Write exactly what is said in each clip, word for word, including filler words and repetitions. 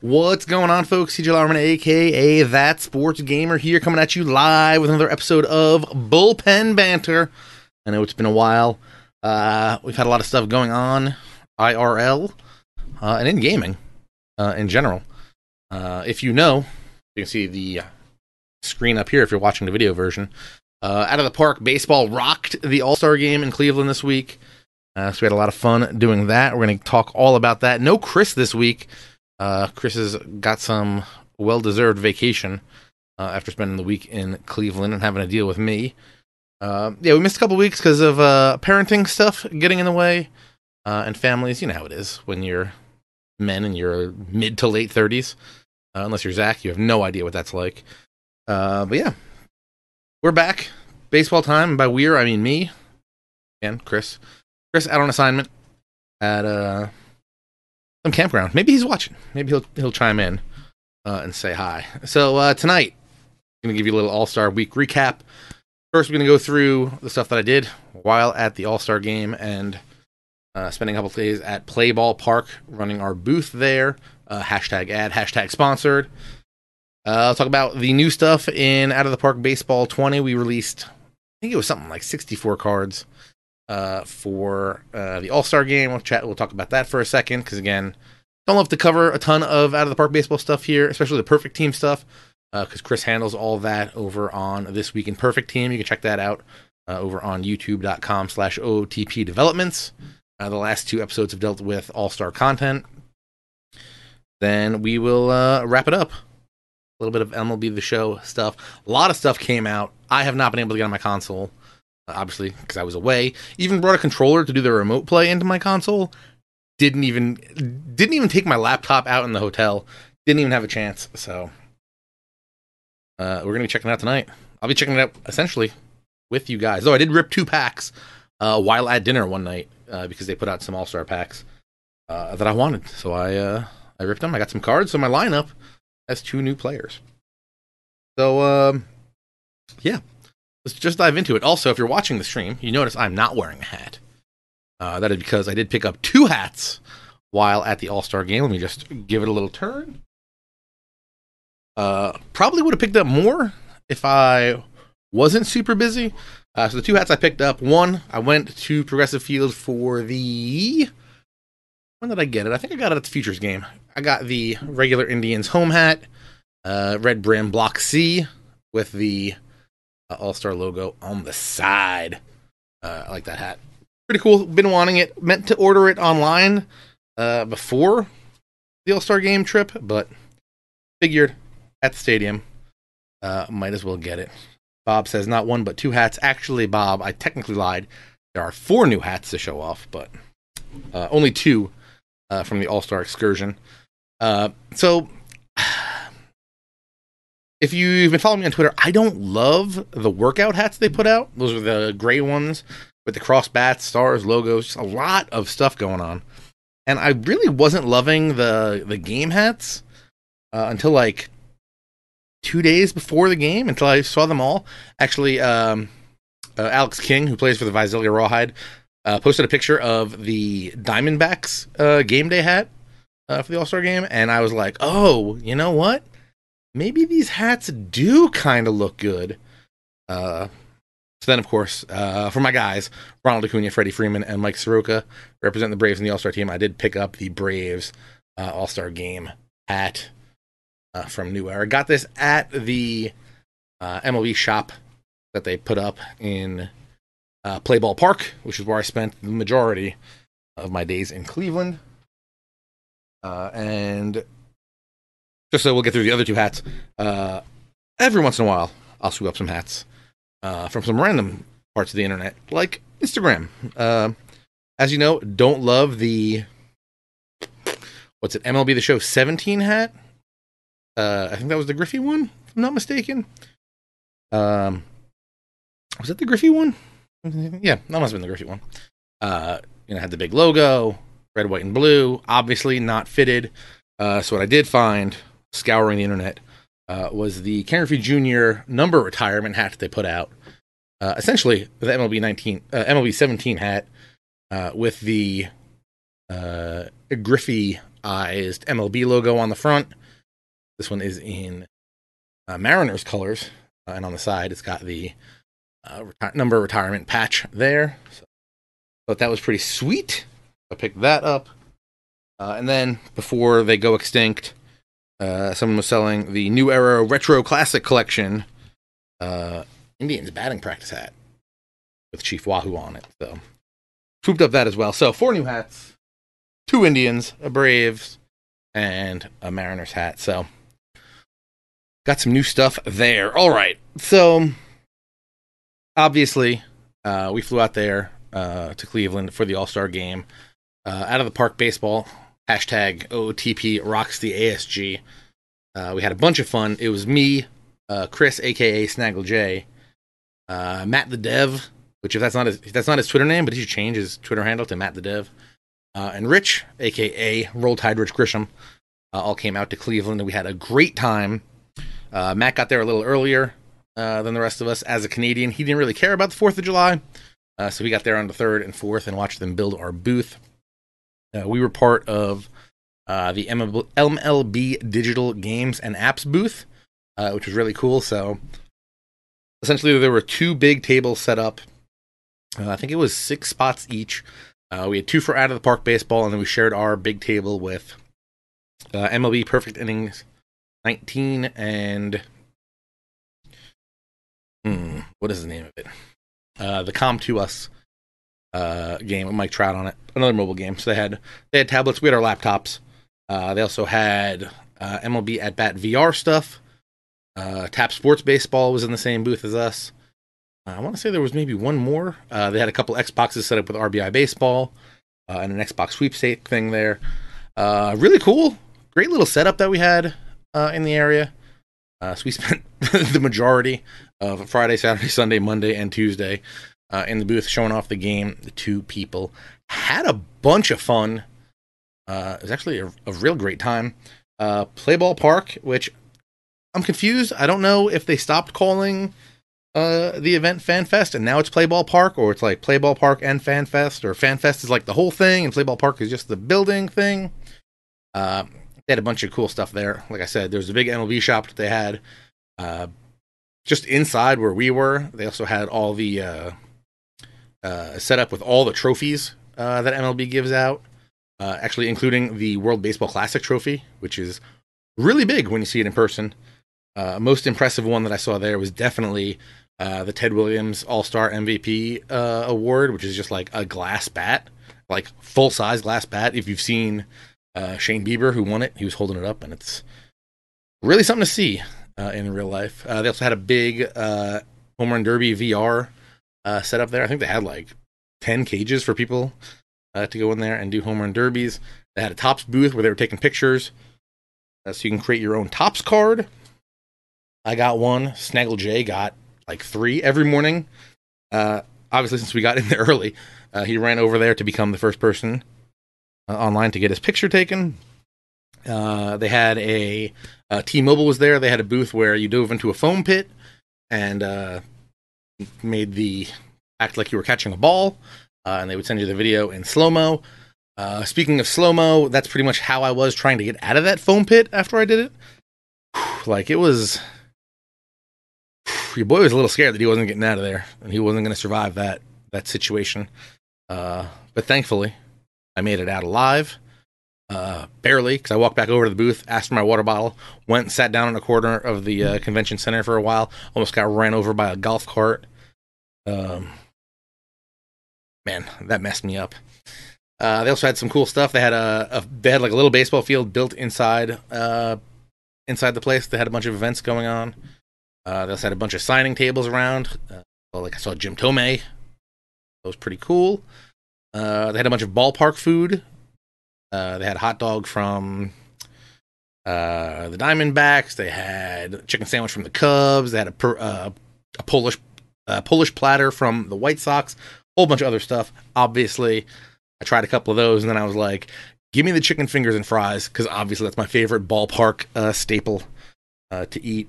What's going on, folks? C J Larman, a k a. That Sports Gamer here, coming at you live with another episode of Bullpen Banter. I know it's been a while. Uh, we've had a lot of stuff going on, I R L, uh, and in gaming, uh, in general. Uh, if you know, you can see the screen up here if you're watching the video version. Uh, Out of the Park Baseball rocked the All-Star Game in Cleveland this week. Uh, so we had a lot of fun doing that. We're going to talk all about that. No Chris this week. Uh, Chris has got some well-deserved vacation uh, after spending the week in Cleveland and having to deal with me. Uh, yeah, we missed a couple weeks because of uh, parenting stuff getting in the way uh, and families. You know how it is when you're men in your mid to late thirties. Uh, unless you're Zach, you have no idea what that's like. Uh, but yeah, we're back. Baseball time. By we're, I mean me and Chris. Chris out on assignment at... Uh, Some campground. Maybe he's watching. Maybe he'll he'll chime in uh, and say hi. So uh, tonight, I'm going to give you a little All-Star Week recap. First, we're going to go through the stuff that I did while at the All-Star Game and uh, spending a couple of days at Play Ball Park, running our booth there. Uh, hashtag ad, hashtag sponsored. Uh, I'll talk about the new stuff in Out of the Park Baseball twenty. We released, I think it was something like sixty-four cards. Uh, for uh, the All-Star Game. We'll chat. We'll talk about that for a second, because again, don't love to cover a ton of Out of the Park Baseball stuff here, especially the Perfect Team stuff, because uh, Chris handles all that over on This Week in Perfect Team. You can check that out uh, over on YouTube dot com slash O T P Developments. Uh, the last two episodes have dealt with All-Star content. Then we will uh, wrap it up. A little bit of M L B The Show stuff. A lot of stuff came out. I have not been able to get on my console. Obviously, because I was away. Even brought a controller to do the remote play into my console. Didn't even didn't even take my laptop out in the hotel. Didn't even have a chance. So uh, we're going to be checking it out tonight. I'll be checking it out, essentially, with you guys. Though I did rip two packs uh, while at dinner one night, uh, because they put out some All-Star packs uh, that I wanted. So I uh, I ripped them. I got some cards. So my lineup has two new players. So, um, yeah. Let's just dive into it. Also, if you're watching the stream, you notice I'm not wearing a hat. Uh, that is because I did pick up two hats while at the All-Star Game. Let me just give it a little turn. Uh, probably would have picked up more if I wasn't super busy. Uh, so the two hats I picked up, one, I went to Progressive Field for the... When did I get it? I think I got it at the Futures game. I got the regular Indians home hat, uh, red brim block C with the... Uh, All-Star logo on the side. Uh, I like that hat. Pretty cool. Been wanting it. Meant to order it online uh, before the All-Star Game trip, but figured at the stadium, uh, might as well get it. Bob says not one, but two hats. Actually, Bob, I technically lied. There are four new hats to show off, but uh, only two uh, from the All-Star excursion. Uh, so... If you've been following me on Twitter, I don't love the workout hats they put out. Those are the gray ones with the cross bats, stars, logos, just a lot of stuff going on. And I really wasn't loving the, the game hats uh, until like two days before the game, until I saw them all. Actually, um, uh, Alex King, who plays for the Visalia Rawhide, uh, posted a picture of the Diamondbacks uh, game day hat uh, for the All-Star Game. And I was like, oh, you know what? Maybe these hats do kind of look good. Uh, so then, of course, uh, for my guys, Ronald Acuna, Freddie Freeman, and Mike Soroka represent the Braves in the All-Star team. I did pick up the Braves uh, All-Star Game hat uh, from New Era. Got this at the uh, M L B shop that they put up in uh, Play Ball Park, which is where I spent the majority of my days in Cleveland. Uh, and... Just so we'll get through the other two hats. Uh, every once in a while, I'll swoop up some hats uh, from some random parts of the internet, like Instagram. Uh, as you know, don't love the, what's it, M L B The Show seventeen hat. Uh, I think that was the Griffey one, if I'm not mistaken. Um, was it the Griffey one? Yeah, that must have been the Griffey one. Uh, you know, had the big logo, red, white, and blue. Obviously not fitted. Uh, so what I did find... scouring the internet, uh, was the Ken Griffey Junior number retirement hat that they put out. Uh, essentially, the M L B nineteen, uh, M L B seventeen hat uh, with the uh, Griffey oversized M L B logo on the front. This one is in uh, Mariners colors, uh, and on the side it's got the uh, reti- number retirement patch there. So thought that was pretty sweet. I picked that up. Uh, and then, before they go extinct, uh, someone was selling the New Era Retro Classic Collection uh, Indians batting practice hat with Chief Wahoo on it. So, swooped up that as well. So, four new hats, two Indians, a Braves, and a Mariners hat. So, got some new stuff there. All right. So, obviously, uh, we flew out there uh, to Cleveland for the All-Star Game. Uh, Out of the Park Baseball, hashtag O T P rocks the A S G. Uh, we had a bunch of fun. It was me, uh, Chris, a k a. Snaggle J, uh, Matt the Dev, which if that's not his, that's not his Twitter name, but he should change his Twitter handle to Matt the Dev, uh, and Rich, a k a. Roll Tide Rich Grisham, uh, all came out to Cleveland, and we had a great time. Uh, Matt got there a little earlier uh, than the rest of us. As a Canadian, he didn't really care about the fourth of July, uh, so we got there on the third and fourth and watched them build our booth. Uh, we were part of uh, the M L B Digital Games and Apps booth, uh, which was really cool. So essentially there were two big tables set up. Uh, I think it was six spots each. Uh, we had two for Out of the Park Baseball, and then we shared our big table with uh, M L B Perfect Innings nineteen and... Hmm, what is the name of it? Uh, the Come to Us Uh, game with Mike Trout on it, another mobile game. So they had they had tablets. We had our laptops. Uh, they also had uh, M L B at Bat V R stuff. Uh, Tap Sports Baseball was in the same booth as us. Uh, I want to say there was maybe one more. Uh, they had a couple Xboxes set up with R B I Baseball uh, and an Xbox sweepstake thing there. Uh, really cool, great little setup that we had uh, in the area. Uh, so we spent the majority of Friday, Saturday, Sunday, Monday, and Tuesday Uh, in the booth, showing off the game to people. Had a bunch of fun. Uh, it was actually a, a real great time. Uh, Play Ball Park, which I'm confused. I don't know if they stopped calling uh, the event Fan Fest and now it's Play Ball Park, or it's like Play Ball Park and Fan Fest, or Fan Fest is like the whole thing and Play Ball Park is just the building thing. Uh, they had a bunch of cool stuff there. Like I said, there was a big M L B shop that they had uh, just inside where we were. They also had all the... Uh, Uh, set up with all the trophies uh, that M L B gives out, uh, actually including the World Baseball Classic trophy, which is really big when you see it in person. Uh, most impressive one that I saw there was definitely uh, the Ted Williams All-Star M V P uh, award, which is just like a glass bat, like full-size glass bat. If you've seen uh, Shane Bieber, who won it, he was holding it up, and it's really something to see uh, in real life. Uh, they also had a big uh, Home Run Derby V R Uh, set up there. I think they had like ten cages for people uh, to go in there and do home run derbies. They had a Topps booth where they were taking pictures. Uh, so you can create your own Topps card. I got one. Snaggle J got like three every morning. Uh, obviously, since we got in there early, uh, he ran over there to become the first person uh, online to get his picture taken. Uh, they had a uh, T-Mobile was there. They had a booth where you dove into a foam pit and uh made the act like you were catching a ball, uh, and they would send you the video in slow-mo. Uh, speaking of slow-mo, that's pretty much how I was trying to get out of that foam pit after I did it. Whew, like, it was... Whew, your boy was a little scared that he wasn't getting out of there, and he wasn't going to survive that that situation. Uh, but thankfully, I made it out alive. Uh, barely, because I walked back over to the booth, asked for my water bottle, went and sat down in a corner of the uh, convention center for a while, almost got ran over by a golf cart. Um, man, that messed me up. Uh, they also had some cool stuff. They had a, a they had like a little baseball field built inside uh, inside the place. They had a bunch of events going on. Uh, they also had a bunch of signing tables around. Uh, well, like I saw Jim Tomei. That was pretty cool. Uh, they had a bunch of ballpark food. Uh, they had hot dog from uh, the Diamondbacks. They had chicken sandwich from the Cubs. They had a, per, uh, a Polish uh, Polish platter from the White Sox. A whole bunch of other stuff. Obviously, I tried a couple of those, and then I was like, "Give me the chicken fingers and fries," because obviously that's my favorite ballpark uh, staple uh, to eat.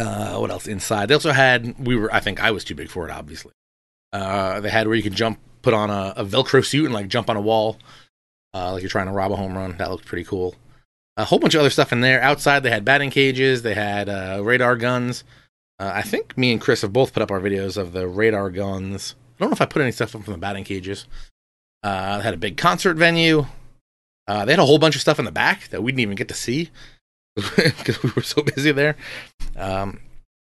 Uh, what else inside? They also had we were. I think I was too big for it. Obviously, uh, they had where you could jump, put on a, a Velcro suit, and like jump on a wall. Uh, like you're trying to rob a home run. That looked pretty cool. A whole bunch of other stuff in there. Outside, they had batting cages. They had uh, radar guns. Uh, I think me and Chris have both put up our videos of the radar guns. I don't know if I put any stuff up from the batting cages. Uh, they had a big concert venue. Uh, they had a whole bunch of stuff in the back that we didn't even get to see because we were so busy there. Um,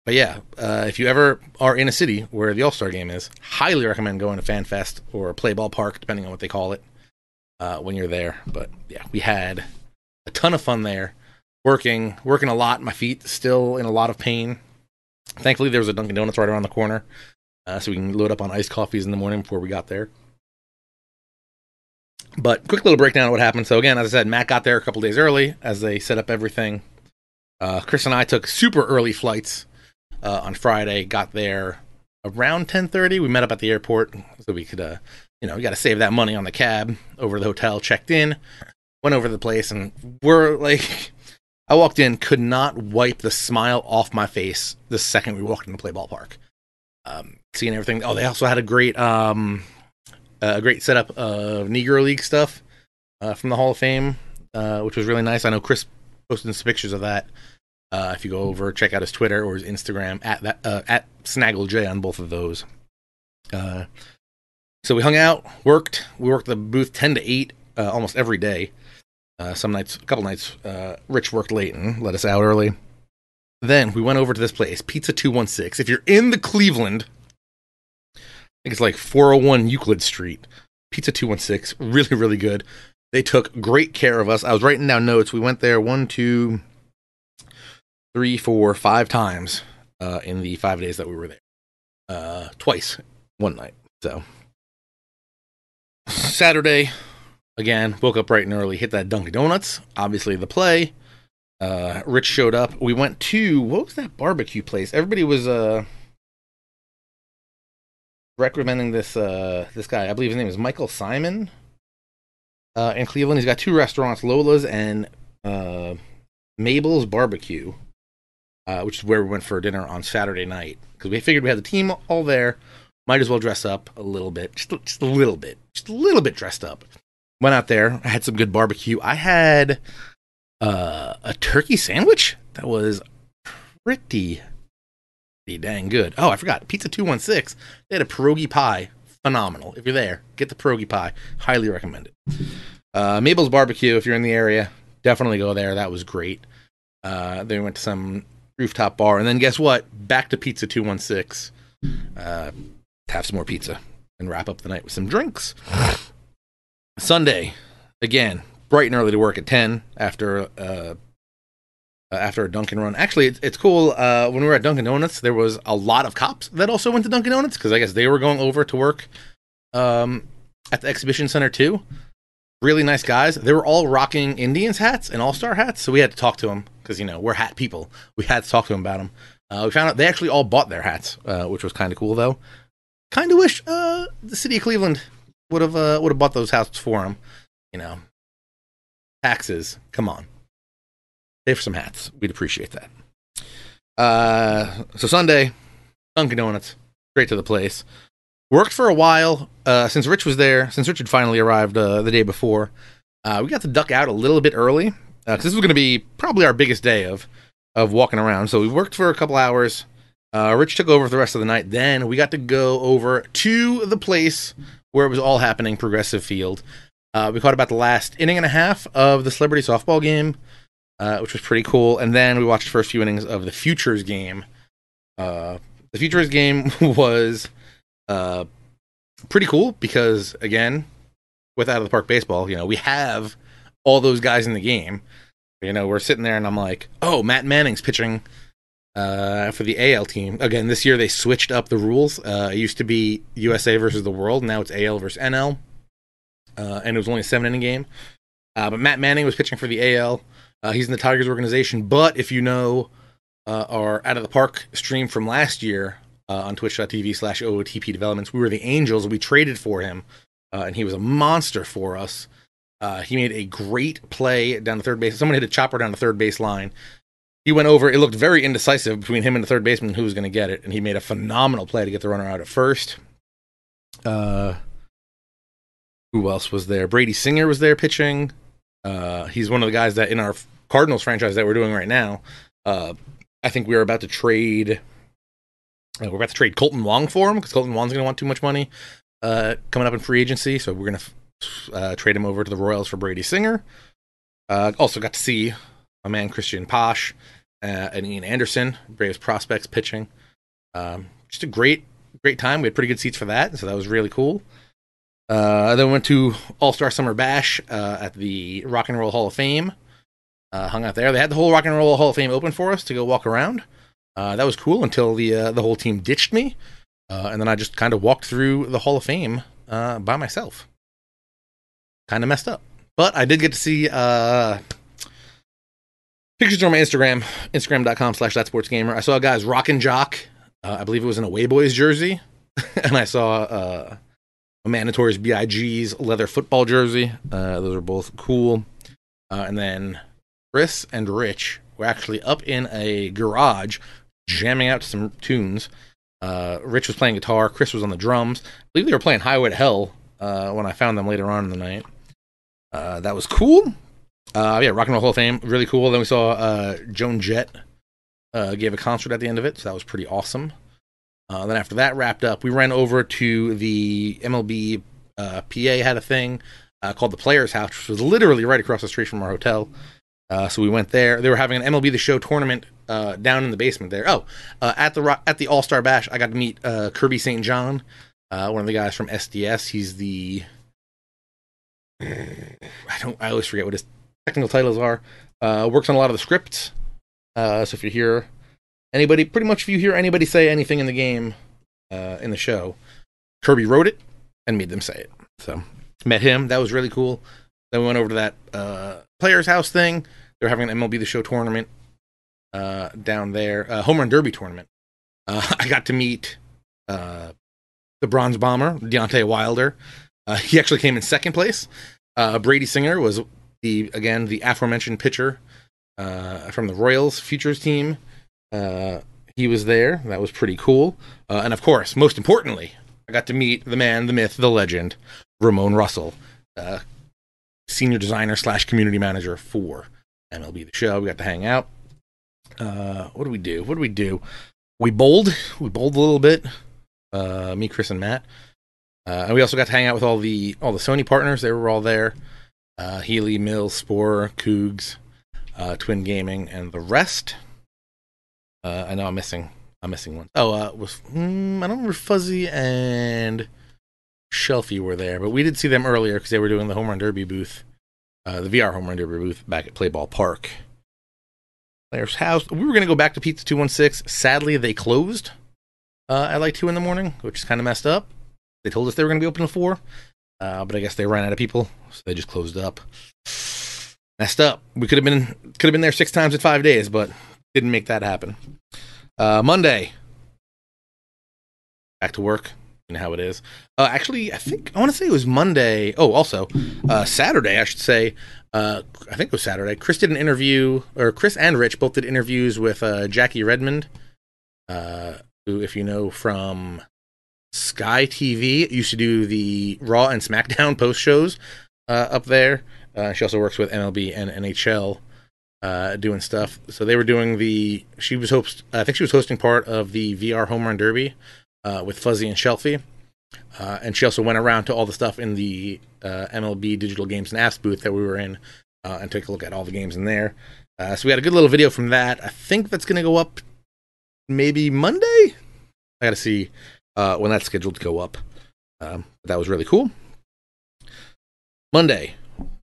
but yeah, uh, if you ever are in a city where the All-Star Game is, highly recommend going to Fan Fest or Play Ball Park, depending on what they call it, uh, when you're there. But yeah, we had a ton of fun there, working, working a lot. My feet still in a lot of pain. Thankfully, there was a Dunkin' Donuts right around the corner, uh, so we can load up on iced coffees in the morning before we got there. But quick little breakdown of what happened. So again, as I said, Matt got there a couple days early as they set up everything. Uh, Chris and I took super early flights uh, on Friday. Got there around ten thirty. We met up at the airport so we could, uh, you know, we got to save that money on the cab over the hotel. Checked in, went over the place, and we're like, I walked in, could not wipe the smile off my face the second we walked into Play Ball Park. Um, seeing everything. Oh, they also had a great. Um, A uh, great setup of Negro League stuff uh, from the Hall of Fame, uh, which was really nice. I know Chris posted some pictures of that. Uh, if you go over, check out his Twitter or his Instagram at that uh, at Snaggle J on both of those. Uh, so we hung out, worked. We worked the booth ten to eight uh, almost every day. Uh, some nights, a couple nights, uh, Rich worked late and let us out early. Then we went over to this place, Pizza two one six. If you're in the Cleveland, I think it's like four oh one Euclid Street. Pizza two one six. Really, really good. They took great care of us. I was writing down notes. We went there one, two, three, four, five times uh, in the five days that we were there. Uh, twice. One night. So Saturday, again, woke up bright and early, hit that Dunkin' Donuts. Obviously the play. Uh, Rich showed up. We went to, what was that barbecue place? Everybody was... Uh, recommending this uh this guy, I believe his name is Michael Simon, uh in Cleveland. He's got two restaurants, Lola's and uh Mabel's Barbecue, uh which is where we went for dinner on Saturday night, because we figured we had the team all there, might as well dress up a little bit, just, just a little bit just a little bit dressed up. Went out there, I had some good barbecue. I had uh a turkey sandwich that was pretty dang good. Oh, I forgot. Pizza two one six. They had a pierogi pie. Phenomenal. If you're there, get the pierogi pie. Highly recommend it. Uh, Mabel's Barbecue, if you're in the area, definitely go there. That was great. Uh, they went to some rooftop bar. And then guess what? Back to Pizza two one six. Uh, have some more pizza and wrap up the night with some drinks. Sunday, again, bright and early to work at ten after... Uh, Uh, after a Dunkin' run. Actually, it's, it's cool. Uh, when we were at Dunkin' Donuts, there was a lot of cops that also went to Dunkin' Donuts, because I guess they were going over to work um, at the exhibition center too. Really nice guys. They were all rocking Indians hats and all-star hats, so we had to talk to them because, you know, we're hat people. We had to talk to them about them. Uh, we found out they actually all bought their hats, uh, which was kind of cool, though. Kind of wish uh, the city of Cleveland would have uh, would have bought those hats for them. You know, taxes. Come on. For some hats, we'd appreciate that. Uh, so Sunday, Dunkin' Donuts, straight to the place. Worked for a while uh, since Rich was there. Since Rich had finally arrived uh, the day before, uh, we got to duck out a little bit early because uh, this was going to be probably our biggest day of of walking around. So we worked for a couple hours. Uh, Rich took over for the rest of the night. Then we got to go over to the place where it was all happening, Progressive Field. Uh, we caught about the last inning and a half of the celebrity softball game. Uh, which was pretty cool. And then we watched the first few innings of the Futures game. Uh, the Futures game was uh, pretty cool because, again, with Out of the Park Baseball, you know, we have all those guys in the game. You know, we're sitting there and I'm like, oh, Matt Manning's pitching uh, for the A L team. Again, this year they switched up the rules. Uh, it used to be U S A versus the world. Now it's A L versus N L. Uh, and it was only a seven-inning game. Uh, but Matt Manning was pitching for the A L. Uh, he's in the Tigers organization, but if you know uh, our Out of the Park stream from last year uh, on twitch.tv slash OOTP Developments, we were the Angels. We traded for him, uh, and he was a monster for us. Uh, he made a great play down the third base. Someone hit a chopper down the third base line. He went over. It looked very indecisive between him and the third baseman who was going to get it, and he made a phenomenal play to get the runner out at first. Uh, Who else was there? Brady Singer was there pitching. Uh, he's one of the guys that in our Cardinals franchise that we're doing right now. Uh, I think we were about to trade. Uh, we're about to trade Colton Wong for him because Colton Wong's going to want too much money uh, coming up in free agency. So we're going to uh, trade him over to the Royals for Brady Singer. Uh, also got to see my man Christian Pash uh, and Ian Anderson, Braves prospects pitching. Um, just a great, great time. We had pretty good seats for that, so that was really cool. Uh, then we went to All-Star Summer Bash uh, at the Rock and Roll Hall of Fame. Uh, hung out there. They had the whole Rock and Roll Hall of Fame open for us to go walk around. Uh, that was cool until the uh, the whole team ditched me, uh, and then I just kind of walked through the Hall of Fame uh, by myself. Kind of messed up, but I did get to see uh, pictures on my Instagram, Instagram dot com slash That Sports Gamer. I saw guys rocking Jock. Uh, I believe it was in a Wayboys jersey, and I saw. Uh, Mandatories B I G's leather football jersey. Uh, those are both cool. Uh, and then Chris and Rich were actually up in a garage jamming out some tunes. Uh, Rich was playing guitar. Chris was on the drums. I believe they were playing Highway to Hell uh, when I found them later on in the night. Uh, that was cool. Uh, yeah, Rock and Roll Hall of Fame. Really cool. Then we saw uh, Joan Jett uh, gave a concert at the end of it. So that was pretty awesome. Uh, then after that wrapped up, we ran over to the M L B uh, P A had a thing uh, called the Players' House, which was literally right across the street from our hotel. Uh, so we went there. They were having an M L B The Show tournament uh, down in the basement there. Oh, uh, at the at the All-Star Bash, I got to meet uh, Kirby Saint John, uh, one of the guys from S D S. He's the I don't I always forget what his technical titles are. Uh, works on a lot of the scripts. Uh, so if you're here. Anybody, pretty much if you hear anybody say anything in the game, uh, in the show, Kirby wrote it and made them say it. So, met him. That was really cool. Then we went over to that uh, Players' House thing. They were having an M L B The Show tournament uh, down there. Uh, Home Run Derby tournament. Uh, I got to meet uh, the Bronze Bomber, Deontay Wilder. Uh, he actually came in second place. Uh, Brady Singer was, the again, the aforementioned pitcher uh, from the Royals Futures team. Uh, he was there. That was pretty cool. Uh, and of course, most importantly, I got to meet the man, the myth, the legend, Ramon Russell, uh, senior designer slash community manager for M L B The Show. We got to hang out. Uh, what do we do? What do we do? We bowled. We bowled a little bit. Uh, me, Chris, and Matt. Uh, and we also got to hang out with all the all the Sony partners. They were all there. Uh, Healy, Mills, Spore, Cougs, uh, Twin Gaming, and the rest. Uh, I know I'm missing. I'm missing one. Oh, uh, was, mm, I don't remember. Fuzzy and Shelfie were there, but we did see them earlier because they were doing the Home Run Derby booth, uh, the V R Home Run Derby booth back at Play Ball Park. Players' House. We were going to go back to Pizza two one six. Sadly, they closed uh, at like two in the morning, which is kind of messed up. They told us they were going to be open at four, uh, but I guess they ran out of people, so they just closed up. Messed up. We could have been could have been there six times in five days, but. Didn't make that happen. Uh, Monday. Back to work. You know how it is. Uh, actually, I think, I want to say it was Monday. Oh, also, uh, Saturday, I should say. Uh, I think it was Saturday. Chris did an interview, or Chris and Rich both did interviews with uh, Jackie Redmond, uh, who, if you know, from Sky T V, used to do the Raw and SmackDown post shows uh, up there. Uh, she also works with M L B and N H L. Uh, doing stuff. So they were doing the. She was host. I think she was hosting part of the V R Home Run Derby uh, with Fuzzy and Shelfie, uh, and she also went around to all the stuff in the uh, M L B Digital Games and Apps booth that we were in, uh, and took a look at all the games in there. Uh, so we had a good little video from that. I think that's going to go up maybe Monday. I got to see uh, when that's scheduled to go up. Um, but that was really cool. Monday,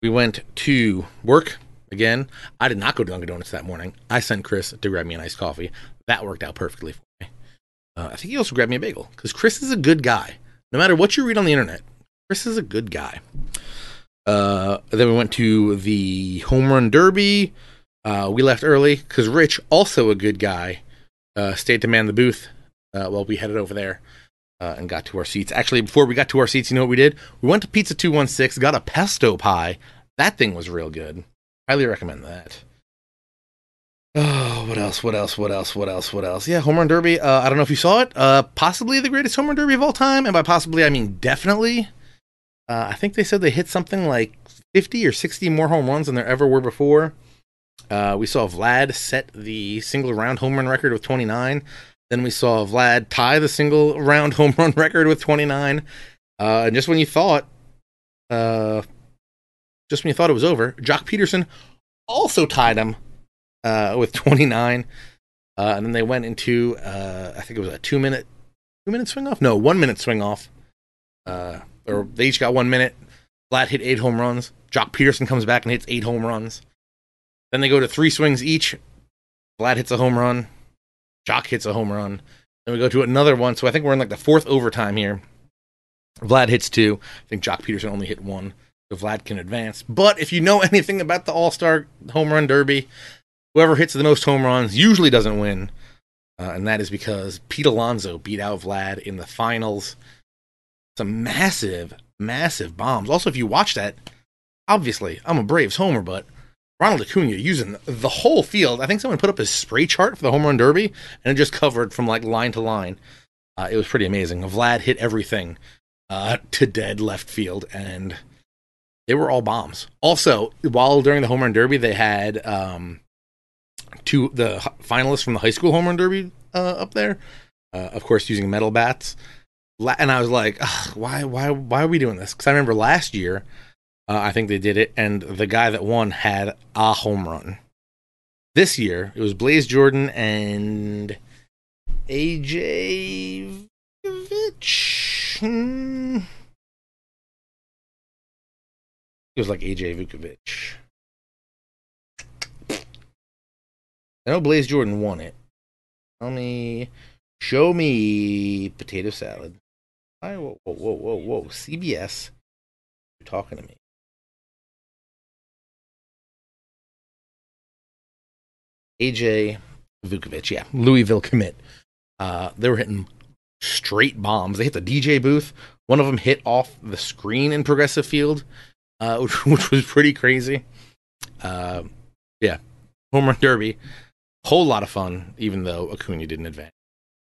we went to work. Again, I did not go to Dunkin' Donuts that morning. I sent Chris to grab me an iced coffee. That worked out perfectly for me. Uh, I think he also grabbed me a bagel because Chris is a good guy. No matter what you read on the internet, Chris is a good guy. Uh, then we went to the Home Run Derby. Uh, we left early because Rich, also a good guy, uh, stayed to man the booth uh, while we headed over there uh, and got to our seats. Actually, before we got to our seats, you know what we did? We went to Pizza two one six, got a pesto pie. That thing was real good. Highly recommend that. Oh, what else? What else? What else? What else? What else? Yeah, Home Run Derby. Uh, I don't know if you saw it. Uh, possibly the greatest Home Run Derby of all time. And by possibly, I mean definitely. Uh, I think they said they hit something like fifty or sixty more home runs than there ever were before. Uh, we saw Vlad set the single round home run record with twenty-nine. Then we saw Vlad tie the single round home run record with twenty-nine. Uh, and just when you thought, uh, just when you thought it was over, Jock Peterson also tied him uh, with twenty-nine. Uh, and then they went into, uh, I think it was a two minute, two minute swing off. No, one minute swing off. Uh, or they each got one minute. Vlad hit eight home runs. Jock Peterson comes back and hits eight home runs. Then they go to three swings each. Vlad hits a home run. Jock hits a home run. Then we go to another one. So I think we're in like the fourth overtime here. Vlad hits two. I think Jock Peterson only hit one. So Vlad can advance. But if you know anything about the All-Star Home Run Derby, whoever hits the most home runs usually doesn't win. Uh, and that is because Pete Alonso beat out Vlad in the finals. Some massive, massive bombs. Also, if you watch that, obviously, I'm a Braves homer, but Ronald Acuna using the whole field. I think someone put up his spray chart for the Home Run Derby, and it just covered from like line to line. Uh, it was pretty amazing. Vlad hit everything uh, to dead left field, and they were all bombs. Also, while during the Home Run Derby, they had um, two the finalists from the high school Home Run Derby uh, up there, uh, of course, using metal bats. And I was like, why, why, why are we doing this? Because I remember last year, uh, I think they did it, and the guy that won had a home run. This year, it was Blaze Jordan and A J Vukovich. Hmm. It was like A J Vukovich. I know Blaze Jordan won it. Tell me, show me potato salad. Whoa, whoa, whoa, whoa, whoa. C B S, you're talking to me. A J Vukovich, yeah, Louisville commit. Uh, they were hitting straight bombs. They hit the D J booth. One of them hit off the screen in Progressive Field, uh, which, which was pretty crazy. Uh, yeah, Home Run Derby. Whole lot of fun, even though Acuna didn't advance.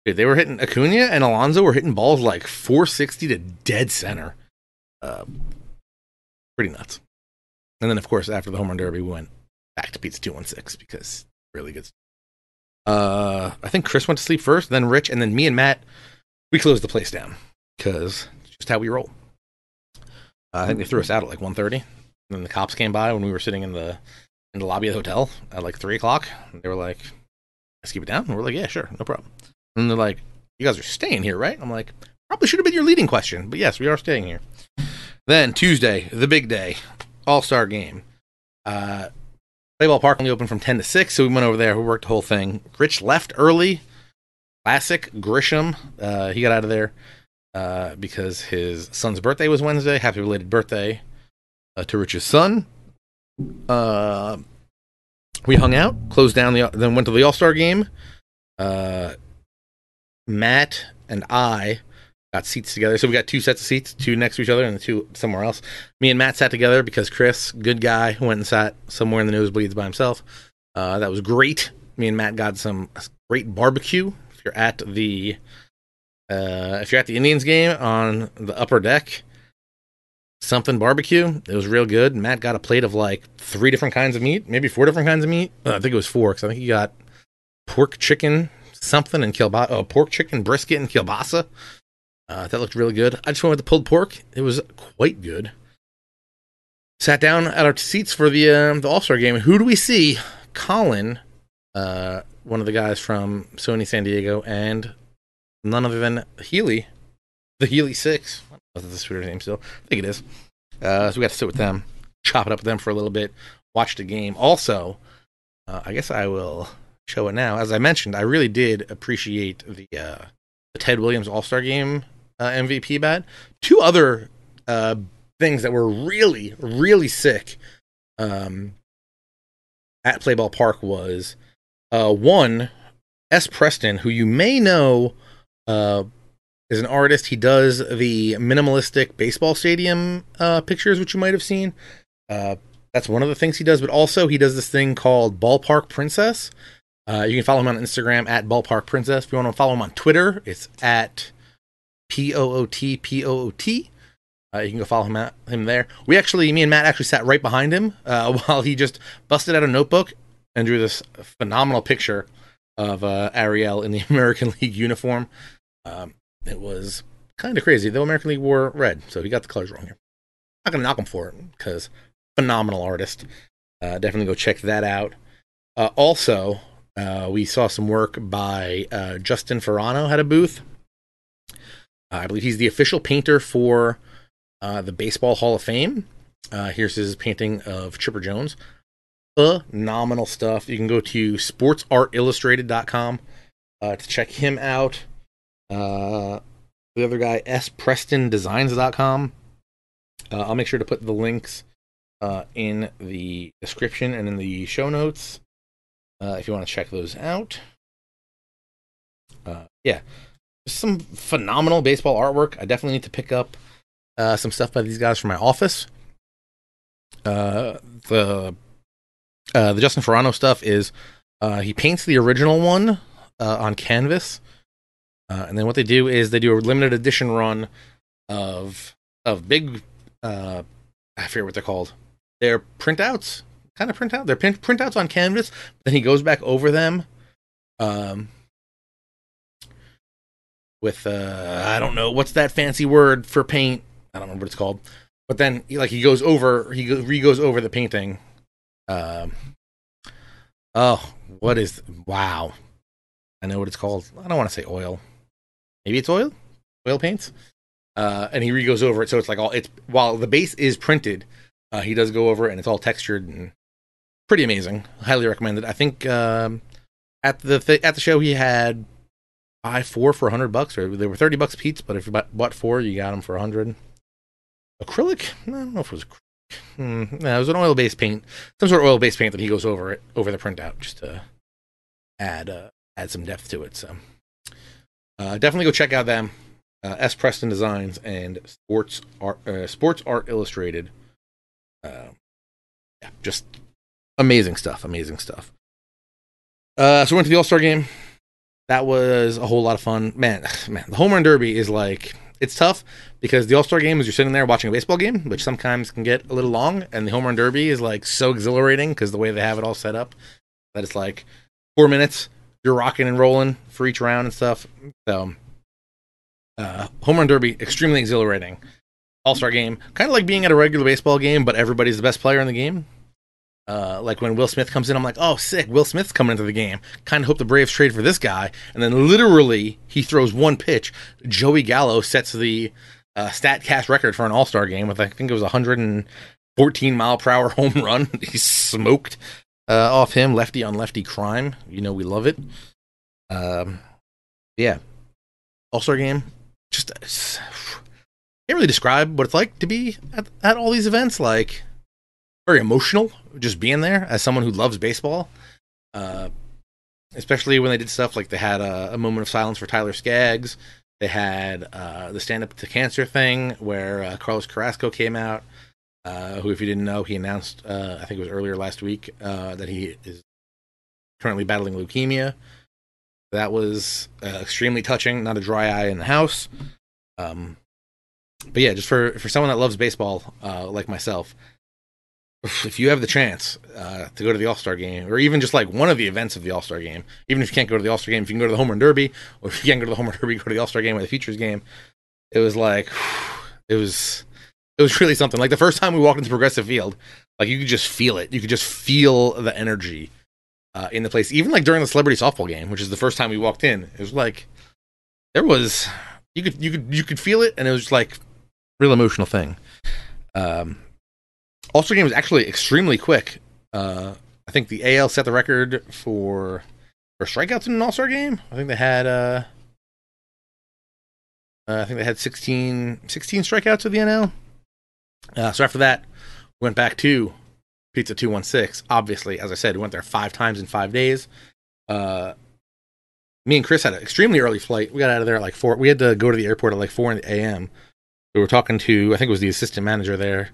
Dude, they were hitting, Acuna and Alonso were hitting balls like four sixty to dead center. Uh, pretty nuts. And then, of course, after the Home Run Derby, we went back to Pizza two one six because really good stuff. Uh, I think Chris went to sleep first, then Rich, and then me and Matt, we closed the place down because it's just how we roll. Uh, I think they threw us out at like one thirty, and then the cops came by when we were sitting in the in the lobby of the hotel at like three o'clock, and they were like, let's keep it down. And we're like, yeah, sure, no problem. And they're like, you guys are staying here, right? I'm like, probably should have been your leading question. But yes, we are staying here. Then Tuesday, the big day, All-Star Game. Uh, Play Ball Park only opened from ten to six, so we went over there. We worked the whole thing. Rich left early. Classic Grisham. Uh, he got out of there uh, because his son's birthday was Wednesday. Happy belated birthday uh, to Rich's son. Uh, we hung out, closed down, the then went to the All-Star Game. Uh Matt and I got seats together. So we got two sets of seats, two next to each other and two somewhere else. Me and Matt sat together because Chris, good guy, went and sat somewhere in the nosebleeds by himself. Uh, that was great. Me and Matt got some great barbecue. If you're at the uh, if you're at the Indians game on the upper deck, something barbecue. It was real good. Matt got a plate of like three different kinds of meat, maybe four different kinds of meat. Uh, I think it was four because I think he got pork, chicken, something and kielbasa, oh, pork, chicken, brisket, and kielbasa. Uh, that looked really good. I just went with the pulled pork. It was quite good. Sat down at our seats for the um, the All-Star Game. Who do we see? Colin, uh, one of the guys from Sony San Diego, and none other than Healy, the Healy Six. I don't know if that's Twitter's name still. I think it is. Uh, so we got to sit with them, chop it up with them for a little bit, watch the game. Also, uh, I guess I will show it now. As I mentioned, I really did appreciate the uh, the Ted Williams All-Star Game uh, M V P bat. Two other uh, things that were really, really sick um, at Play Ball Park was uh, one, S. Preston, who you may know uh, is an artist. He does the minimalistic baseball stadium uh, pictures, which you might have seen. Uh, that's one of the things he does, but also he does this thing called Ballpark Princess. Uh, you can follow him on Instagram at Ballpark Princess. If you want to follow him on Twitter, it's at P O O T P O O T. Uh, you can go follow him at, him there. We actually, me and Matt actually sat right behind him uh, while he just busted out a notebook and drew this phenomenal picture of uh, Ariel in the American League uniform. Um, it was kind of crazy, though. American League wore red, so he got the colors wrong here. Not going to knock him for it because phenomenal artist. Uh, definitely go check that out. Uh, also, uh, we saw some work by uh, Justin Ferrano had a booth. Uh, I believe he's the official painter for Uh, the Baseball Hall of Fame. Uh, here's his painting of Chipper Jones. Phenomenal stuff. You can go to sports art illustrated dot com uh, to check him out. Uh, the other guy, S Preston designs dot com. Uh, I'll make sure to put the links uh, in the description and in the show notes uh, if you want to check those out. Uh, yeah. Some phenomenal baseball artwork. I definitely need to pick up Uh, some stuff by these guys from my office. Uh, the uh, the Justin Ferrano stuff is uh, he paints the original one uh, on canvas, uh, and then what they do is they do a limited edition run of of big uh, I forget what they're called. They're printouts, kind of printout. They're print, printouts on canvas. Then he goes back over them um, with uh, I don't know what's that fancy word for paint. I don't remember what it's called, but then like he goes over, he go, re goes over the painting. Um, oh, what is? Wow, I know what it's called. I don't want to say oil. Maybe it's oil, oil paints. Uh, and he re goes over it, so it's like all it's while the base is printed, uh, he does go over it, and it's all textured and pretty amazing. Highly recommended. I think um, at the th- at the show he had buy four for a hundred bucks, or they were thirty bucks each. But if you bought four, you got them for a hundred. Acrylic? I don't know if it was acrylic. Hmm. No, it was an oil-based paint. Some sort of oil-based paint that he goes over it, over the printout, just to add uh, add some depth to it. So uh, definitely go check out them. Uh, S. Preston Designs and Sports Art, uh, Sports Art Illustrated. Uh, yeah, just amazing stuff, amazing stuff. Uh, so we went to the All-Star Game. That was a whole lot of fun. Man, man, the Home Run Derby is like... It's tough because the All-Star Game is you're sitting there watching a baseball game, which sometimes can get a little long, and the Home Run Derby is like so exhilarating because the way they have it all set up that it's like four minutes, you're rocking and rolling for each round and stuff. So uh, Home Run Derby, extremely exhilarating. All-Star Game, kind of like being at a regular baseball game, but everybody's the best player in the game. Uh, like when Will Smith comes in, I'm like, oh, sick, Will Smith's coming into the game. Kind of hope the Braves trade for this guy. And then literally he throws one pitch. Joey Gallo sets the uh, StatCast record for an All-Star game with, I think it was one hundred fourteen mile per hour home run. He smoked uh, off him. Lefty on lefty crime. You know we love it. Um, yeah. All-Star game. Just uh, can't really describe what it's like to be at, at all these events. Like... Very emotional just being there as someone who loves baseball, uh, especially when they did stuff like they had a, a moment of silence for Tyler Skaggs. They had uh, the stand up to cancer thing where uh, Carlos Carrasco came out, uh, who, if you didn't know, he announced, uh, I think it was earlier last week, uh, that he is currently battling leukemia. That was uh, extremely touching, not a dry eye in the house. Um, but yeah, just for, for someone that loves baseball uh, like myself, if you have the chance uh, to go to the All-Star Game, or even just like one of the events of the All-Star Game, even if you can't go to the All-Star Game, if you can go to the Home Run Derby, or if you can't go to the Home Run Derby, go to the All-Star Game or the Futures Game. It was like, it was, it was really something. Like the first time we walked into Progressive Field, like you could just feel it. You could just feel the energy uh, in the place. Even like during the Celebrity Softball Game, which is the first time we walked in, it was like there was you could you could you could feel it, and it was just like real emotional thing. Um. All-Star Game was actually extremely quick. Uh, I think the A L set the record for for strikeouts in an All-Star Game. I think they had uh, uh, I think they had sixteen, sixteen strikeouts with the N L. Uh, so after that, we went back to Pizza two one six. Obviously, as I said, we went there five times in five days. Uh, me and Chris had an extremely early flight. We got out of there at like four. We had to go to the airport at like four in the A M. We were talking to, I think it was the assistant manager there.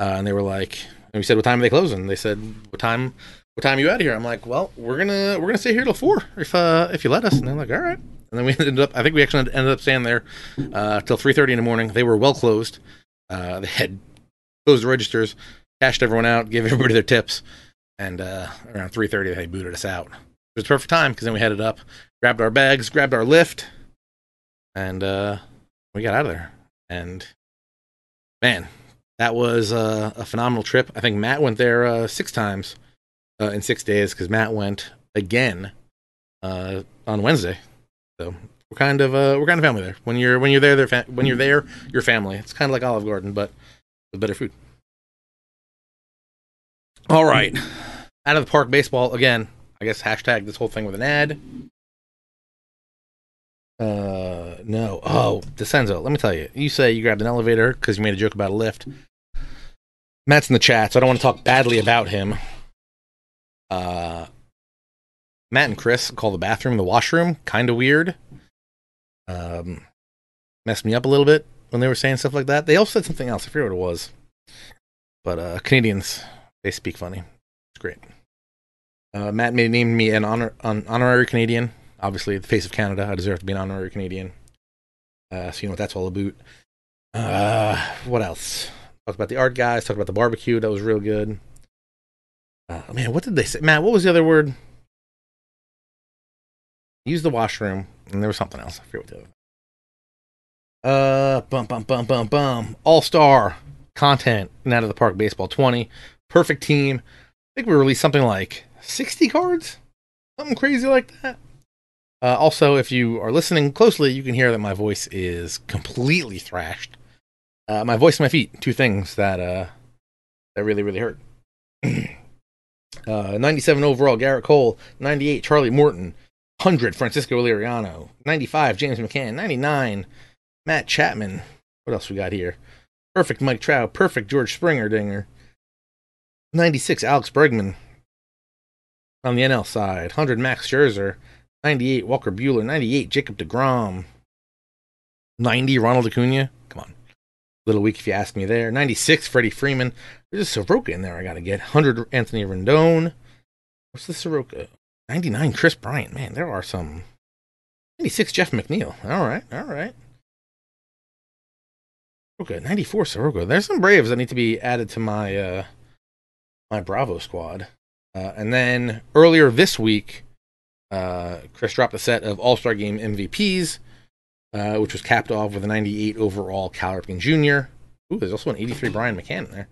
Uh, and they were like, and we said, what time are they closing? They said, what time, what time are you out of here? I'm like, well, we're going to, we're going to stay here till four if, uh, if you let us. And they're like, all right. And then we ended up, I think we actually ended up staying there, uh, till three thirty in the morning. They were well closed. Uh, they had closed the registers, cashed everyone out, gave everybody their tips, and uh, around three thirty they booted us out. It was a perfect time because then we headed up, grabbed our bags, grabbed our lift, and uh, we got out of there. And man, that was uh, a phenomenal trip. I think Matt went there uh, six times uh, in six days because Matt went again uh, on Wednesday. So we're kind of uh, we're kind of family there. When you're when you're there, they're fa- when you're there, you're family. It's kind of like Olive Garden, but with better food. All right, Out of the Park Baseball again. I guess hashtag this whole thing with an ad. Uh no. Oh, DeCenzo, let me tell you. You say you grabbed an elevator because you made a joke about a lift. Matt's in the chat, so I don't want to talk badly about him. Uh, Matt and Chris call the bathroom the washroom. Kind of weird. Um, messed me up a little bit when they were saying stuff like that. They also said something else. I forget what it was. But uh, Canadians, they speak funny. It's great. Uh, Matt made named me an honor an honorary Canadian. Obviously, the face of Canada. I deserve to be an honorary Canadian. Uh, so you know what that's all about. Uh, what else? Talked about the art guys. Talked about the barbecue. That was real good. Uh, man, what did they say? Matt, what was the other word? Use the washroom. And there was something else. I forget what the other was. Uh, bum, bum, bum, bum, bum. All-star content in Out of the Park Baseball twenty. Perfect team. I think we released something like sixty cards? Something crazy like that. Uh, also, if you are listening closely, you can hear that my voice is completely thrashed. Uh, my voice and my feet, two things that uh, that really, really hurt. uh, ninety-seven overall, Garrett Cole. ninety-eight, Charlie Morton. one hundred, Francisco Iliriano. ninety-five, James McCann. ninety-nine, Matt Chapman. What else we got here? Perfect Mike Trout. Perfect George Springer Dinger. ninety-six, Alex Bregman. On the N L side, one hundred, Max Scherzer. ninety-eight, Walker Buehler. ninety-eight, Jacob deGrom. ninety, Ronald Acuna. Come on. Little weak if you ask me there. ninety-six, Freddie Freeman. There's a Soroka in there I got to get. one hundred, Anthony Rendon. What's the Soroka? ninety-nine, Chris Bryant. Man, there are some. ninety-six, Jeff McNeil. All right, all right. Okay, ninety-four, Soroka. There's some Braves that need to be added to my, uh, my Bravo squad. Uh, and then earlier this week, Uh, Chris dropped a set of All-Star Game M V Ps, uh, which was capped off with a ninety-eight overall Cal Ripken Junior Ooh, there's also an eighty-three Brian McCann in there.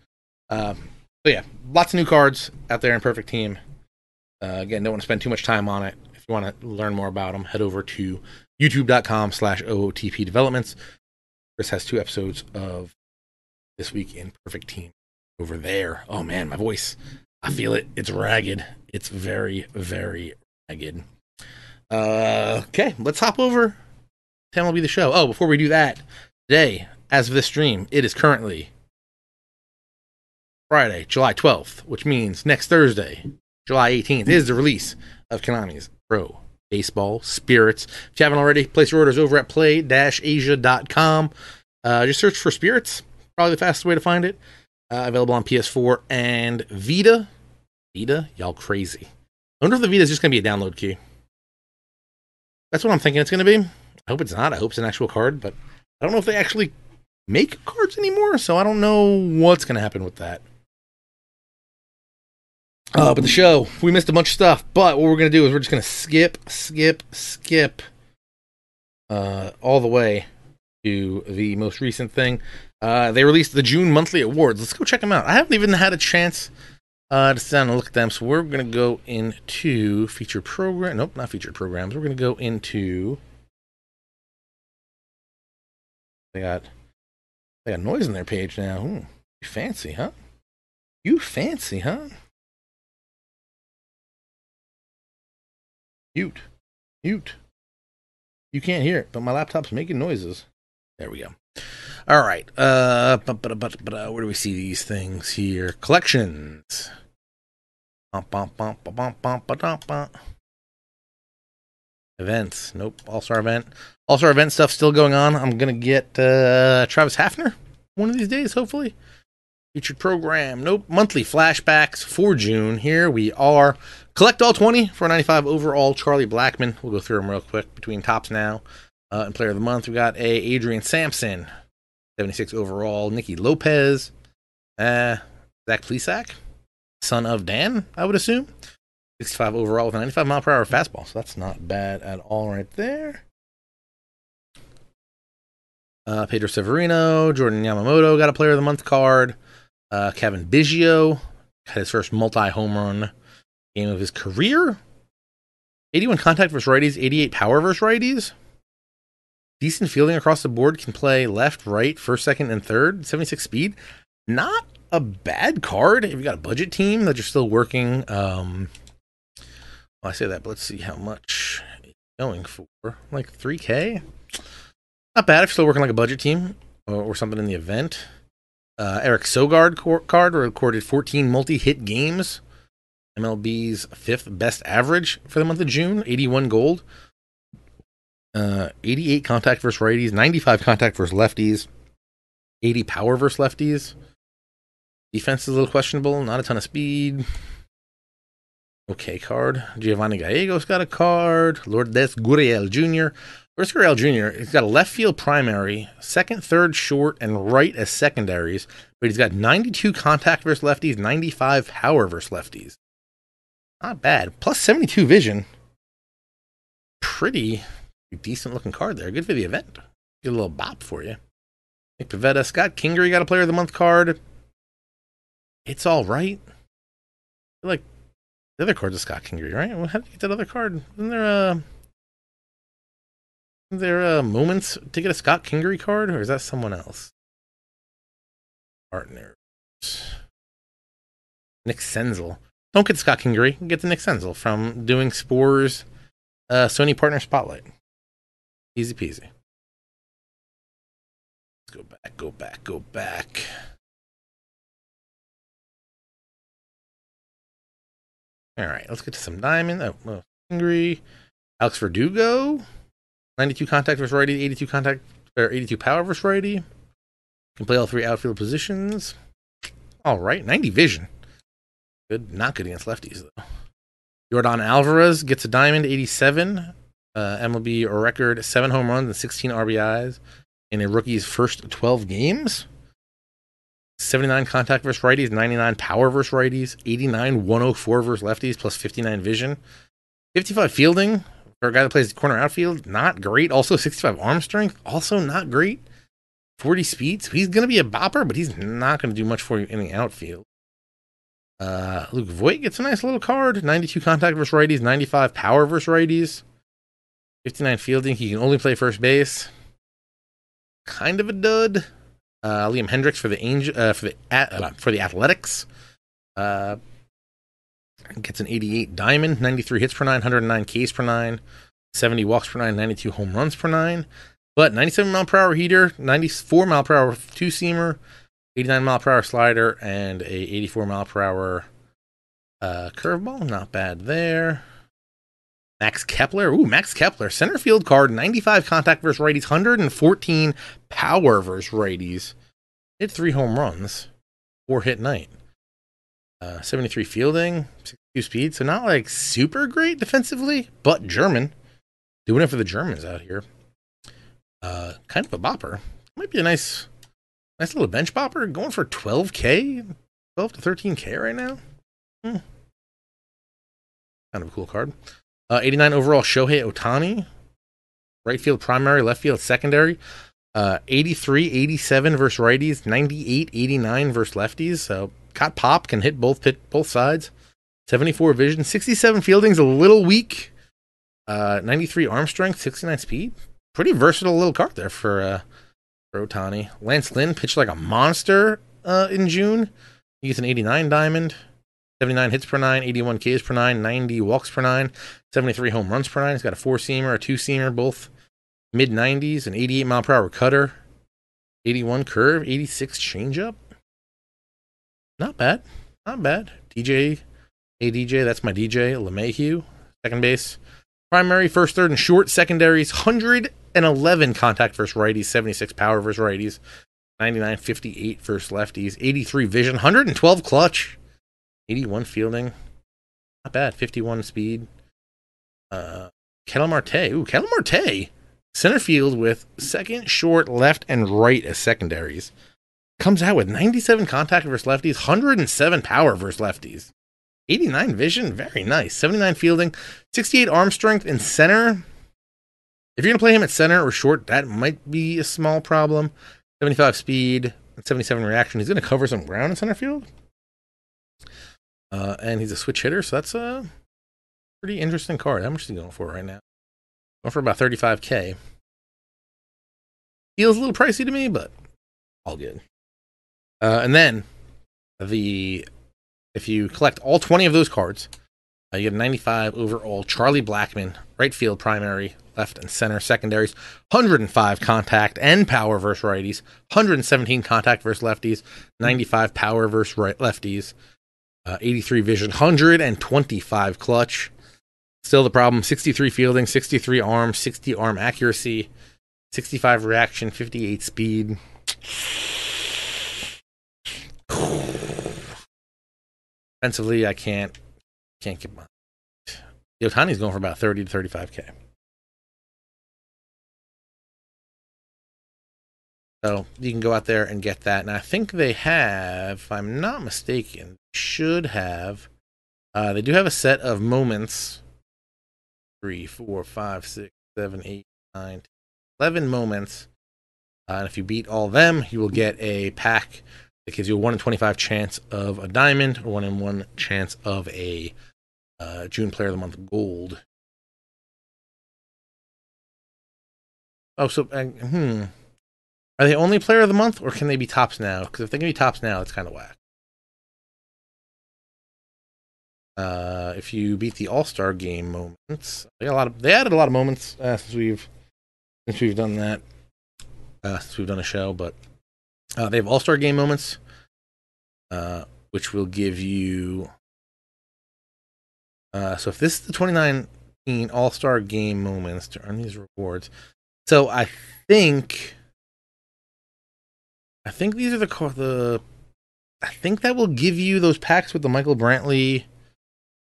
Uh, so yeah, lots of new cards out there in Perfect Team. Uh, again, don't want to spend too much time on it. If you want to learn more about them, head over to youtube.com slash OOTP Developments. Chris has two episodes of This Week in Perfect Team over there. Oh man, my voice. I feel it. It's ragged. It's very, very ragged. Uh, okay, let's hop over to M L B The Show. Oh, before we do that, today, as of this stream, it is currently Friday, July twelfth, which means next Thursday, July eighteenth, is the release of Konami's Pro Baseball Spirits. If you haven't already, place your orders over at play dash asia dot com. Uh, just search for Spirits, probably the fastest way to find it. Uh, available on P S four and Vita. Vita? Y'all crazy. I wonder if the Vita is just going to be a download key. That's what I'm thinking it's going to be. I hope it's not. I hope it's an actual card, but I don't know if they actually make cards anymore, so I don't know what's going to happen with that. Uh, but the show, we missed a bunch of stuff, but what we're going to do is we're just going to skip, skip, skip uh, all the way to the most recent thing. Uh, they released the June monthly awards. Let's go check them out. I haven't even had a chance Uh, to sit down and look at them. So we're going to go into featured program. Nope, not featured programs. We're going to go into. They got they got noise in their page now. Ooh, you fancy, huh? You fancy, huh? Mute. Mute. You can't hear it, but my laptop's making noises. There we go. All right. Uh, but, but, but, but, uh, where do we see these things here? Collections. Events. Nope. All-Star event. All-Star event stuff still going on. I'm going to get uh, Travis Hafner one of these days, hopefully. Featured program. Nope. Monthly flashbacks for June. Here we are. Collect all twenty for ninety-five overall. Charlie Blackman. We'll go through them real quick between tops now. Uh, and player of the month. We got a Adrian Sampson. seventy-six overall, Nicky Lopez, uh, Zach Plesac, son of Dan, I would assume. sixty-five overall with a ninety-five mile per hour fastball, so that's not bad at all right there. Uh, Pedro Severino, Jordan Yamamoto got a Player of the Month card. Uh, Kevin Biggio had his first multi-home run game of his career. eighty-one contact versus righties, eighty-eight power versus righties. Decent fielding across the board, can play left, right, first, second, and third. seventy-six speed. Not a bad card if you've got a budget team that you're still working. Um, well, I say that, but let's see how much it's going for. Like three K? Not bad if you're still working like a budget team or, or something in the event. Uh, Eric Sogard cor- card recorded fourteen multi-hit games. M L B's fifth best average for the month of June, eighty-one gold. Uh, eighty-eight contact versus righties, ninety-five contact versus lefties, eighty power versus lefties. Defense is a little questionable, not a ton of speed. Okay card. Giovanni Gallegos got a card. Lourdes Gurriel Junior Lourdes Gurriel Junior, he's got a left field primary, second, third, short, and right as secondaries, but he's got ninety-two contact versus lefties, ninety-five power versus lefties. Not bad. Plus seventy-two vision. Pretty decent looking card there. Good for the event. Get a little bop for you. Nick Pivetta. Scott Kingery got a Player of the Month card. It's all right. I feel like the other card's a Scott Kingery, right? How did you get that other card? Isn't there a, isn't there a moments to get a Scott Kingery card? Or is that someone else? Partners. Nick Senzel. Don't get the Scott Kingery. Get the Nick Senzel from doing Spore's uh, Sony Partner Spotlight. Easy peasy. Let's go back, go back, go back. All right, let's get to some diamond. Oh, oh hungry. Alex Verdugo. ninety-two contact versus righty, eighty-two contact, or eighty-two power versus righty. Can play all three outfield positions. All right, ninety vision. Good, not good against lefties, though. Jordan Alvarez gets a diamond, eighty-seven. Uh, M L B record, seven home runs and sixteen R B Is in a rookie's first twelve games. seventy-nine contact versus righties, ninety-nine power versus righties, eighty-nine one oh four versus lefties, plus fifty-nine vision. fifty-five fielding for a guy that plays corner outfield, not great. Also sixty-five arm strength, also not great. forty speed, so he's going to be a bopper, but he's not going to do much for you in the outfield. Uh, Luke Voigt gets a nice little card, ninety-two contact versus righties, ninety-five power versus righties. fifty-nine fielding, he can only play first base. Kind of a dud. Uh, Liam Hendricks for the Angel, uh, for the uh, for the Athletics, uh, gets an eighty-eight diamond, ninety-three hits per nine, one oh nine Ks per nine, seventy walks per nine, ninety-two home runs per nine. But ninety-seven mile per hour heater, ninety-four mile per hour two seamer, eighty-nine mile per hour slider, and a eighty-four mile per hour uh, curveball. Not bad there. Max Kepler, ooh, Max Kepler, center field card, ninety-five contact versus righties, one fourteen power versus righties. Hit three home runs, four hit night. Uh, seventy-three fielding, sixty-two speed, so not like super great defensively, but German. Doing it for the Germans out here. Uh, kind of a bopper. Might be a nice, nice little bench bopper. Going for twelve K, twelve to thirteen K right now. Hmm. Kind of a cool card. Uh, eighty-nine overall, Shohei Ohtani. Right field primary, left field secondary. Uh, eighty-three, eighty-seven versus righties, ninety-eight, eighty-nine versus lefties. So, got pop, can hit both pit, both sides. seventy-four vision, sixty-seven fielding's a little weak. Uh, ninety-three arm strength, sixty-nine speed. Pretty versatile little card there for, uh, for Ohtani. Lance Lynn pitched like a monster uh, in June. He gets an eighty-nine diamond. seventy-nine hits per nine, eighty-one Ks per nine, ninety walks per nine, seventy-three home runs per nine. He's got a four-seamer, a two-seamer, both mid-nineties, an eighty-eight mile per hour cutter, eighty-one curve, eighty-six changeup. Not bad. Not bad. D J, hey D J, that's my D J, LeMahieu, second base. Primary, first, third, and short. Secondaries, one eleven contact versus righties, seventy-six power versus righties, ninety-nine, fifty-eight versus lefties, eighty-three vision, one twelve clutch. eighty-one fielding, not bad. fifty-one speed. Uh, Ketel Marte, ooh, Ketel Marte center field with second, short, left, and right as secondaries. Comes out with ninety-seven contact versus lefties, one hundred seven power versus lefties, eighty-nine vision, very nice, seventy-nine fielding, sixty-eight arm strength in center. If you're going to play him at center or short, that might be a small problem. seventy-five speed, seventy-seven reaction. He's going to cover some ground in center field. Uh, and he's a switch hitter, so that's a pretty interesting card. How much is he going for right now? Going for about thirty-five K. Feels a little pricey to me, but all good. Uh, and then, the if you collect all twenty of those cards, uh, you get ninety-five overall Charlie Blackmon, right field primary, left and center secondaries, one hundred five contact and power versus righties, one hundred seventeen contact versus lefties, ninety-five power versus right lefties, uh, eighty-three vision, one hundred twenty-five clutch. Still the problem, sixty-three fielding, sixty-three arm, sixty arm accuracy, sixty-five reaction, fifty-eight speed. Offensively, I can't can't get my... Yotani's going for about thirty to thirty-five K. So you can go out there and get that. And I think they have, if I'm not mistaken, should have, uh, they do have a set of moments. Three, four, five, six, seven, eight, nine, eleven moments. Uh, and if you beat all of them, you will get a pack that gives you a one in twenty-five chance of a diamond or one in one chance of a uh, June Player of the Month gold. Oh, so, uh, hmm. Are they only Player of the Month, or can they be tops now? Because if they can be tops now, it's kind of whack. Uh, if you beat the All-Star Game moments, they got a lot of they added a lot of moments uh, since we've since we've done that uh, since we've done a show. But uh, they have All-Star Game moments, uh, which will give you. Uh, so if this is the twenty nineteen All-Star Game moments to earn these rewards, so I think. I think these are the the. I think that will give you those packs with the Michael Brantley,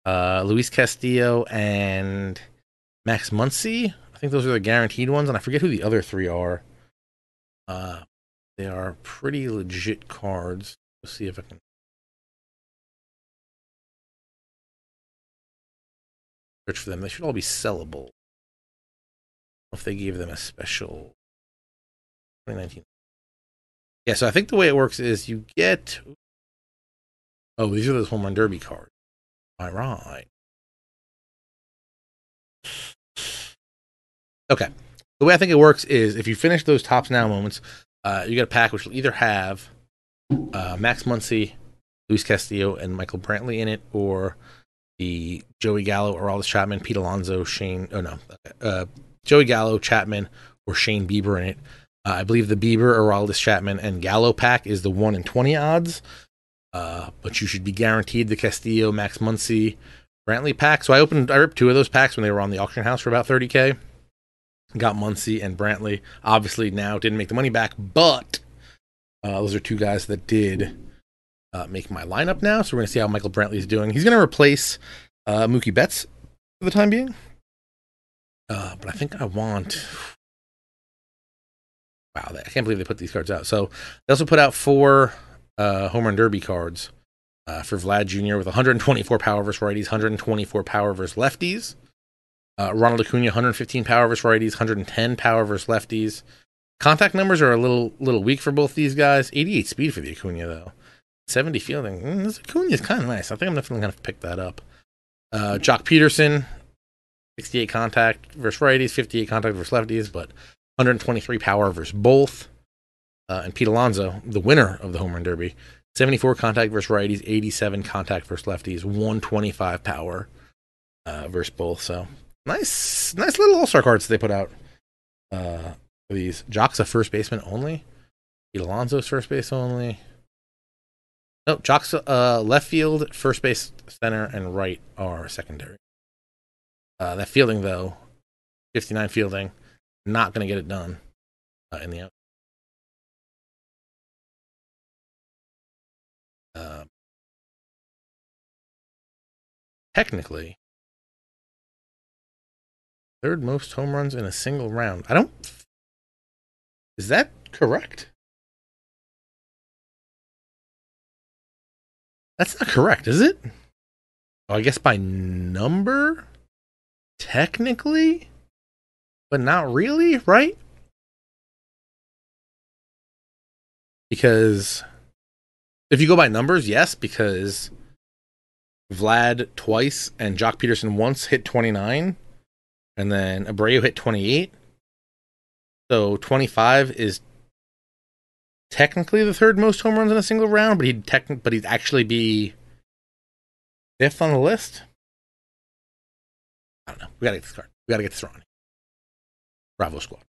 uh, Luis Castillo, and Max Muncy. I think those are the guaranteed ones, and I forget who the other three are. Uh, they are pretty legit cards. Let's see if I can. Search for them. They should all be sellable. If they gave them a special. twenty nineteen. Yeah, so I think the way it works is you get... Oh, these are those Home Run Derby cards. All right. Okay. The way I think it works is if you finish those Tops Now moments, uh, you get a pack which will either have uh, Max Muncy, Luis Castillo, and Michael Brantley in it, or the Joey Gallo, Aroldis Chapman, Pete Alonso, Shane... Oh, no. Uh, Joey Gallo, Chapman, or Shane Bieber in it. Uh, I believe the Bieber, Aroldis Chapman, and Gallo pack is the one in twenty odds. Uh, but you should be guaranteed the Castillo, Max Muncy, Brantley pack. So I opened, I ripped two of those packs when they were on the auction house for about thirty K. Got Muncy and Brantley. Obviously now didn't make the money back, but uh, those are two guys that did uh, make my lineup now. So we're going to see how Michael Brantley is doing. He's going to replace uh, Mookie Betts for the time being. Uh, but I think I want... Wow, I can't believe they put these cards out. So they also put out four uh, Home Run Derby cards uh, for Vlad Junior with one hundred twenty-four power versus righties, one hundred twenty-four power versus lefties. Uh, Ronald Acuna, one hundred fifteen power versus righties, one hundred ten power versus lefties. Contact numbers are a little little weak for both these guys. eighty-eight speed for the Acuna, though. seventy fielding. Mm, this Acuna is kind of nice. I think I'm definitely going to pick that up. Uh, Jock Peterson, sixty-eight contact versus righties, fifty-eight contact versus lefties, but... one hundred twenty-three power versus both. Uh, and Pete Alonso, the winner of the Home Run Derby, seventy-four contact versus righties, eighty-seven contact versus lefties, one hundred twenty-five power uh, versus both. So nice, nice little all-star cards they put out. Uh, these Jock's a first baseman only. Pete Alonso's first base only. No, Jock's uh, left field, first base, center, and right are secondary. Uh, that fielding, though, fifty-nine fielding. Not going to get it done uh, in the out. Uh, technically, Third most home runs in a single round. I don't... Is that correct? That's not correct, is it? Oh, I guess by number? Technically? But not really, right? Because if you go by numbers, yes, because Vlad twice and Jock Peterson once hit twenty-nine, and then Abreu hit twenty-eight. So twenty-five is technically the third most home runs in a single round, but he'd technically, but he'd actually be fifth on the list. I don't know. We gotta get this card. We gotta get this on. Bravo Squad.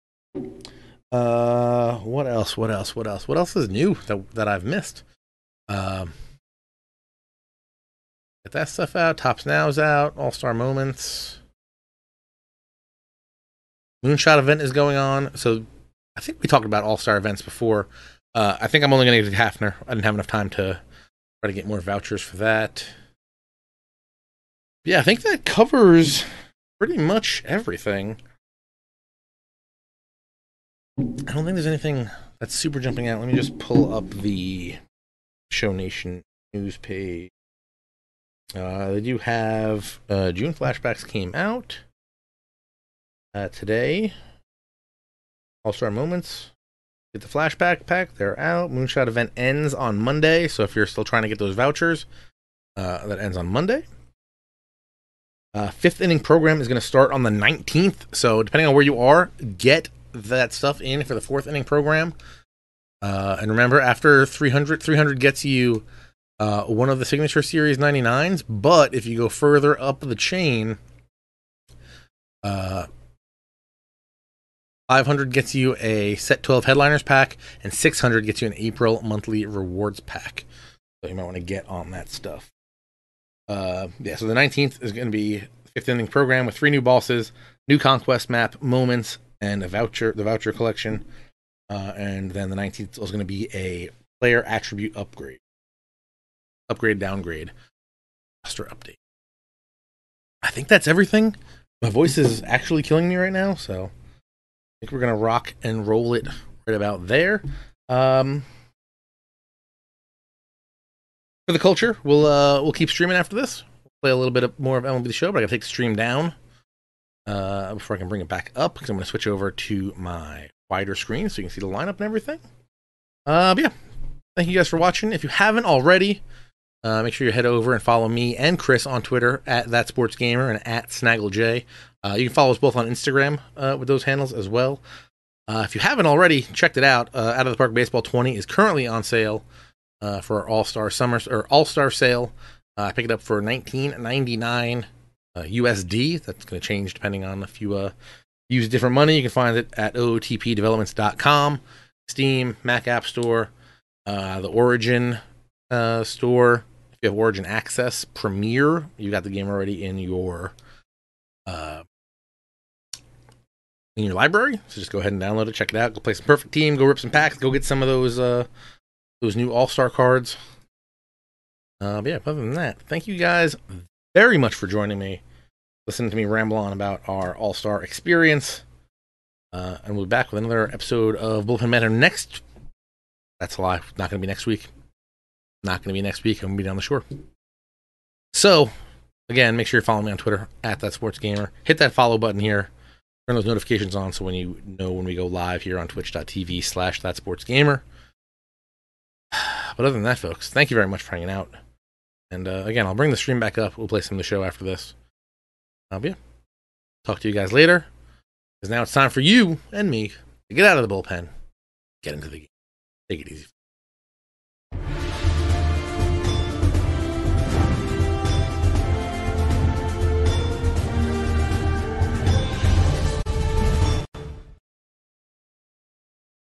Uh, what else? What else? What else? What else is new that that I've missed? Um, get that stuff out. Tops Now's out. All Star Moments. Moonshot event is going on. So I think we talked about All Star events before. Uh, I think I'm only going to get Hafner. I didn't have enough time to try to get more vouchers for that. Yeah, I think that covers pretty much everything. I don't think there's anything that's super jumping out. Let me just pull up the Show Nation news page. Uh, they do have uh, June flashbacks came out uh, today. All-Star Moments. Get the flashback pack. They're out. Moonshot event ends on Monday. So if you're still trying to get those vouchers, uh, that ends on Monday. Uh, fifth inning program is going to start on the nineteenth. So depending on where you are, get that stuff in for the fourth inning program. Uh, and remember, after three hundred, three hundred gets you uh, one of the Signature Series ninety-nines. But if you go further up the chain, uh, five hundred gets you a set twelve headliners pack, and six hundred gets you an April monthly rewards pack. So you might want to get on that stuff. Uh, yeah, so the nineteenth is going to be fifth inning program with three new bosses, new conquest map, moments, and a voucher, the voucher collection, uh, and then the nineteenth is going to be a player attribute upgrade, upgrade, downgrade, roster update. I think that's everything. My voice is actually killing me right now, so I think we're going to rock and roll it right about there. Um, for the culture, we'll uh, we'll keep streaming after this. We'll play a little bit of more of M L B The Show, but I got to take the stream down. Uh, before I can bring it back up, because I'm going to switch over to my wider screen so you can see the lineup and everything. Uh, but yeah, thank you guys for watching. If you haven't already, uh, make sure you head over and follow me and Chris on Twitter at That Sports Gamer and at Snaggle J. Uh, you can follow us both on Instagram uh, with those handles as well. Uh, if you haven't already checked it out, uh, Out of the Park Baseball twenty is currently on sale uh, for our All Star Summer or All Star Sale. I uh, pick it up for nineteen ninety-nine. Uh, U S D. That's going to change depending on if you uh, use different money. You can find it at O O T P developments dot com, Steam, Mac App Store, uh, the Origin uh, store. If you have Origin Access, Premiere, you got the game already in your uh, in your library. So just go ahead and download it, check it out, go play some Perfect Team, go rip some packs, go get some of those uh, those new All Star cards. Uh, but yeah, other than that, thank you guys very much for joining me, listening to me ramble on about our All-Star experience. Uh, and we'll be back with another episode of Bullpen Banter next. That's a lie. Not going to be next week. Not going to be next week. I'm going to be down the shore. So, again, make sure you're following me on Twitter, at That Sports Gamer. Hit that follow button here. Turn those notifications on so when you know when we go live here on twitch.tv slash That Sports Gamer. But other than that, folks, thank you very much for hanging out. And uh, again, I'll bring the stream back up. We'll play some of the show after this. Um, yeah. Talk to you guys later. Because now it's time for you and me to get out of the bullpen, get into the game. Take it easy.